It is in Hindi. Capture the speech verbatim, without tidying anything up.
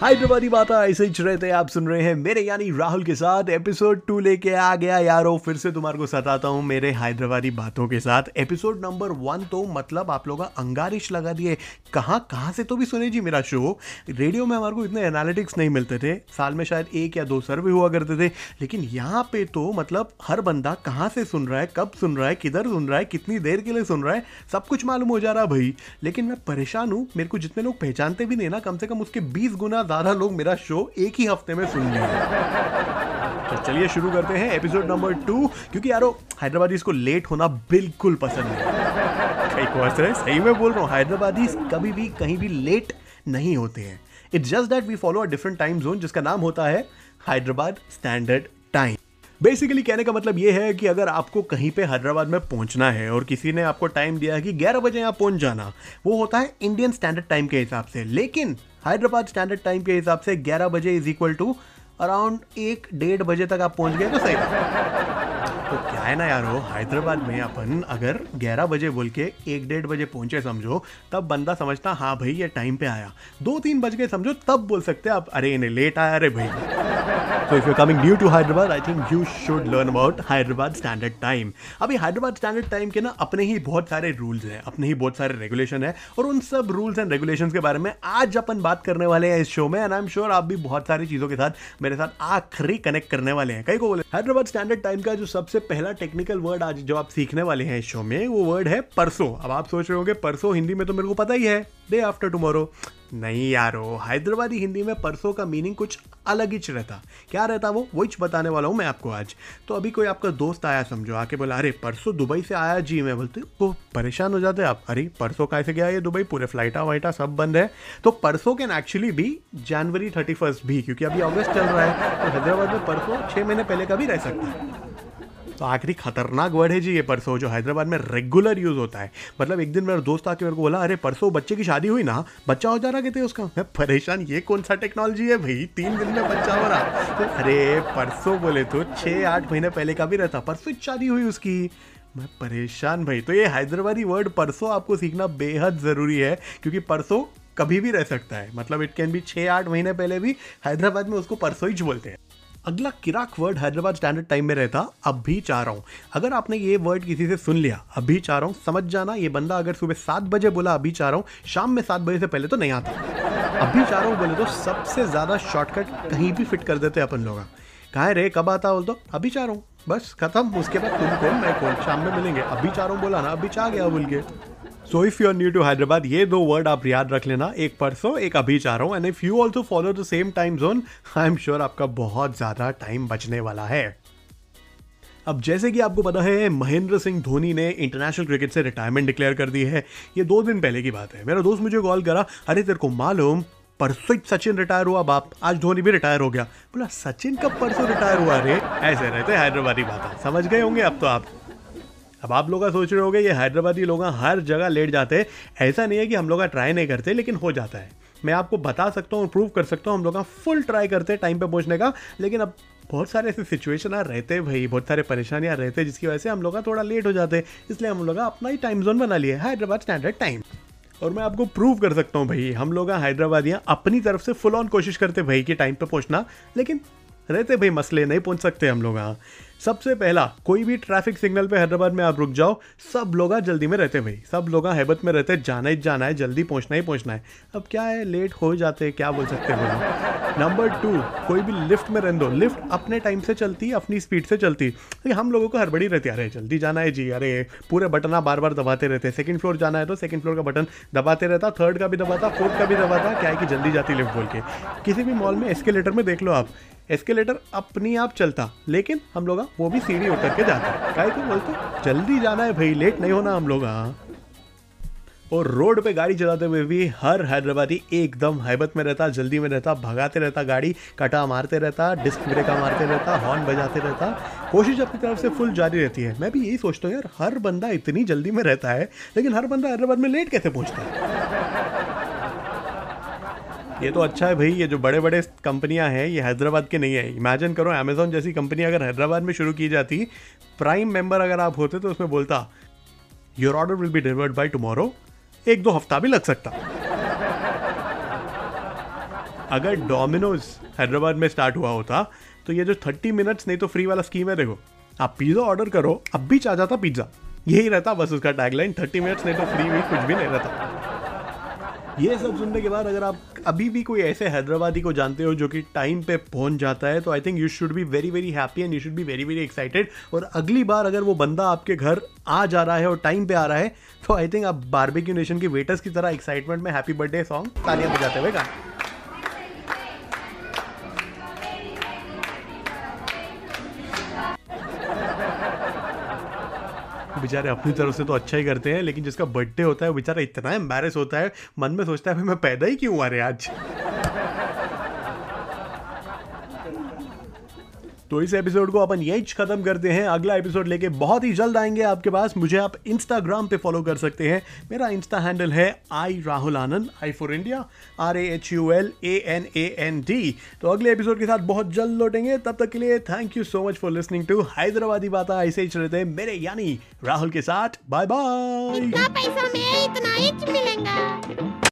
हाय प्रभाती बात ऐसे ही रहे थे, आप सुन रहे हैं मेरे यानी राहुल के साथ एपिसोड टू लेके आ गया यारो। फिर से तुम्हारे को सताता हूँ मेरे हैदराबादी बातों के साथ। एपिसोड नंबर वन तो मतलब आप लोग अंगारिश लगा दिए, कहाँ कहाँ से तो भी सुने जी मेरा शो। रेडियो में हमारे को इतने एनालिटिक्स नहीं मिलते थे, साल में शायद एक या दो सर्वे हुआ करते थे, लेकिन यहाँ पे तो मतलब हर बंदा कहाँ से सुन रहा है, कब सुन रहा है, किधर सुन रहा है, कितनी देर के लिए सुन रहा है, सब कुछ मालूम हो जा रहा भाई। लेकिन मैं परेशान हूँ, मेरे को जितने लोग पहचानते भी नहीं ना, कम से कम उसके बीस गुना ज़्यादा लोग मेरा शो एक ही हफ्ते में सुन लेंगे। तो चलिए शुरू करते हैं एपिसोड नंबर टू, क्योंकि यारो हैदराबादी को लेट होना बिल्कुल पसंद नहीं। है सही में बोल रहा हूँ, हैदराबादी कभी भी कहीं भी लेट नहीं होते हैं। It's just that we follow a different time zone जिसका नाम होता है हैदराबाद स्टैंडर्ड टाइम। बेसिकली कहने का मतलब ये है कि अगर आपको कहीं पे हैदराबाद में पहुंचना है और किसी ने आपको टाइम दिया है कि ग्यारह बजे यहाँ पहुंच जाना, वो होता है इंडियन स्टैंडर्ड टाइम के हिसाब से, लेकिन हैदराबाद स्टैंडर्ड टाइम के हिसाब से ग्यारह बजे इज इक्वल टू अराउंड एक डेढ़ बजे तक आप पहुंच गए तो सही है। तो क्या है ना यारो, हैदराबाद में अपन अगर ग्यारह बजे बोल के एक डेढ़ बजे पहुंचे समझो, तब बंदा समझता हाँ भाई ये टाइम पे आया। दो तीन बज गए समझो, तब बोल सकते आप अरे इन्हें लेट आया अरे भाई। So if you coming new to Hyderabad, I think you should learn about Hyderabad standard time. अभी हैदराबाद स्टैंडर्ड टाइम के ना अपने ही बहुत सारे रूल्स हैं, अपने ही बहुत सारे रेगुलेशन है, और उन सब रूल्स एंड रेगुलेशन के बारे में आज अपन बात करने वाले हैं इस शो में। एंड आई एम श्योर आप भी बहुत सारी चीज़ों के साथ मेरे साथ आखिरी कनेक्ट करने वाले हैं। कई को बोले हैदराबाद स्टैंडर्ड टाइम का जो सबसे पहला टेक्निकल वर्ड आज जो आप सीखने वाले हैं इस शो में, वो वर्ड है परसो। अब आप सोच रहे होंगे परसो हिंदी में तो मेरे को पता ही है, डे आफ्टर टुमारो। नहीं यारो, हैदराबादी हिंदी में परसों का मीनिंग कुछ अलग ही रहता। क्या रहता वो वही बताने वाला हूँ मैं आपको आज। तो अभी कोई आपका दोस्त आया समझो, आके बोला अरे परसों दुबई से आया जी मैं, बोलते तो परेशान हो जाते आप, अरे परसों कैसे गया ये दुबई, पूरे फ्लाइटा वाइटा सब बंद है। तो परसों कैन एक्चुअली भी जनवरी थर्टी फर्स्ट भी, क्योंकि अभी अगस्त चल रहा है, तो हैदराबाद में परसों छः महीने पहले का भी रह सकता है। तो आखिरी खतरनाक वर्ड है जी ये परसों, जो हैदराबाद में रेगुलर यूज़ होता है। मतलब एक दिन मेरा दोस्त आके मेरे को बोला अरे परसों बच्चे की शादी हुई ना, बच्चा हो जा रहा कहते उसका। मैं परेशान, ये कौन सा टेक्नोलॉजी है भाई, तीन दिन में बच्चा हो रहा। तो अरे परसों बोले तो छः आठ महीने पहले का भी रहता, परसों शादी हुई उसकी। मैं परेशान भाई। तो ये हैदराबादी वर्ड परसों आपको सीखना बेहद ज़रूरी है, क्योंकि परसों कभी भी रह सकता है। मतलब इट कैन भी छः आठ महीने पहले भी, हैदराबाद में उसको परसों ही बोलते हैं। अगला किराक वर्ड हैदराबाद स्टैंडर्ड टाइम में रहता अभी चाह रहा हूँ। अगर आपने ये वर्ड किसी से सुन लिया अभी चाह रहा हूँ, समझ जाना ये बंदा अगर सुबह सात बजे बोला अभी चाह रहा हूँ, शाम में सात बजे से पहले तो नहीं आता। अभी चाह रहा हूँ बोले तो सबसे ज़्यादा शॉर्टकट कहीं भी फिट कर देते हैं अपन लोग। कहाँ रे कब आता बोल तो अभी चाह रहा हूँ, बस खत्म। उसके बाद तुम कौन मैं कौन, शाम में मिलेंगे। अभी चाह रहा हूँ बोला ना, अभी चाह गया बोल के। So if you are new to Hyderabad, ये दो वर्ड आप याद रख लेना, एक परसों एक अभी चाह रहा हूँ। And if you also follow the same time zone, I am sure आपका बहुत ज़्यादा टाइम बचने वाला है। अब जैसे कि आपको पता है, महेंद्र सिंह धोनी ने इंटरनेशनल क्रिकेट से रिटायरमेंट डिक्लेयर कर दी है। ये दो दिन पहले की बात है, मेरा दोस्त मुझे कॉल करा अरे तेरे को मालूम परसों सचिन रिटायर हुआ बाप, आज धोनी भी रिटायर हो गया। बोला सचिन कब परसों रिटायर हुआ रे। ऐसे रहते हैदराबादी बात, समझ गए होंगे अब तो आप। अब आप लोग सोच रहे होंगे ये हैदराबादी लोग हर जगह लेट जाते हैं। ऐसा नहीं है कि हम लोग ट्राई नहीं करते, लेकिन हो जाता है। मैं आपको बता सकता हूँ, प्रूव कर सकता हूँ, हम लोग फुल ट्राई करते हैं टाइम पे पहुँचने का। लेकिन अब बहुत सारे ऐसे सिचुएशन आ रहते हैं भाई, बहुत सारे परेशानियाँ रहते हैं, जिसकी वजह से हम लोग थोड़ा लेट हो जाते हैं। इसलिए हम लोग अपना ही टाइम जोन बना लिया है, हैदराबाद स्टैंडर्ड टाइम। और मैं आपको प्रूव कर सकता हूँ भाई, हम लोग हैदराबादियाँ अपनी तरफ से फुल ऑन कोशिश करते भाई कि टाइम पे पहुँचना, लेकिन रहते भाई मसले, नहीं पहुँच सकते हम लोग। सबसे पहला, कोई भी ट्रैफिक सिग्नल पे हैदराबाद में आप रुक जाओ, सब लोग जल्दी में रहते भाई, सब लोग हैबत में रहते, जाना ही जाना है, जल्दी पहुँचना ही पहुँचना है। अब क्या है, लेट हो जाते हैं, क्या बोल सकते हैं भाई। नंबर टू, कोई भी लिफ्ट में रहने दो, लिफ्ट अपने टाइम से चलती, अपनी स्पीड से चलती। तो हम लोगों को हड़बड़ी रहती है, अरे जल्दी जाना है जी, अरे पूरे बटन आप बार बार दबाते रहते। सेकेंड फ्लोर जाना है तो सेकेंड फ्लोर का बटन दबाते रहता, थर्ड का भी दबाता, फोर्थ का भी दबाता। क्या है कि जल्दी जाती लिफ्ट बोल के। किसी भी मॉल में एस्केलेटर में देख लो आप, एस्केलेटर अपने आप चलता, लेकिन हम लोग वो भी सीढ़ी उतर के जाता है। काहे को बोलते जल्दी जाना है भाई, लेट नहीं होना हम लोग। और रोड पे गाड़ी चलाते हुए भी हर हैदराबादी एकदम हैबत में रहता, जल्दी में रहता, भगाते रहता गाड़ी, कटा मारते रहता, डिस्क ब्रेक मारते रहता, हॉर्न बजाते रहता। कोशिश अपनी तरफ से फुल जारी रहती है। मैं भी यही सोचता हूँ यार, हर बंदा इतनी जल्दी में रहता है, लेकिन हर बंदा हैदराबाद में लेट कैसे पहुँचता है। ये तो अच्छा है भाई, ये जो बड़े बड़े कंपनियां हैं ये हैदराबाद के नहीं है। इमेजिन करो, अमेजॉन जैसी कंपनी अगर हैदराबाद में शुरू की जाती प्राइम मेंबर अगर आप होते तो उसमें बोलता your order will be delivered by tomorrow, एक दो हफ्ता भी लग सकता। अगर डोमिनोज हैदराबाद में स्टार्ट हुआ होता तो ये जो थर्टी मिनट्स नहीं तो फ्री वाला स्कीम है, देखो आप पिज़्ज़ा ऑर्डर करो अब भी आ जाता पिज़्ज़ा, यही रहता बस उसका टैगलाइन, थर्टी मिनट्स नहीं तो फ्री भी कुछ भी नहीं रहता। ये सब सुनने के बाद अगर आप अभी भी कोई ऐसे हैदराबादी को जानते हो जो कि टाइम पे पहुंच जाता है तो I think you should be very very happy and you should be very very excited. और अगली बार अगर वो बंदा आपके घर आ जा रहा है और टाइम पे आ रहा है तो आई थिंक आप बारबेक्यू नेशन के वेटर्स की तरह एक्साइटमेंट में हैप्पी बर्थडे सॉन्ग तालियां बजाते हुए गाना। बेचारे अपनी तरफ से तो अच्छा ही करते हैं, लेकिन जिसका बर्थडे होता है वो बेचारा इतना एम्बैरेस होता है, मन में सोचता है मैं पैदा ही क्यों हुआ रे आज। तो इस एपिसोड को अपन यहीं खत्म करते हैं, अगला एपिसोड लेके बहुत ही जल्द आएंगे आपके पास। मुझे आप इंस्टाग्राम पे फॉलो कर सकते हैं, मेरा इंस्टा हैंडल है I Rahul Anand, I for India R A H U L A N A N D. तो अगले एपिसोड के साथ बहुत जल्द लौटेंगे, तब तक के लिए thank you so much for listening to Hyderabadi Baatein. ऐसे ही चलते हैं मेरे यानी राहुल के साथ, बाय बाय।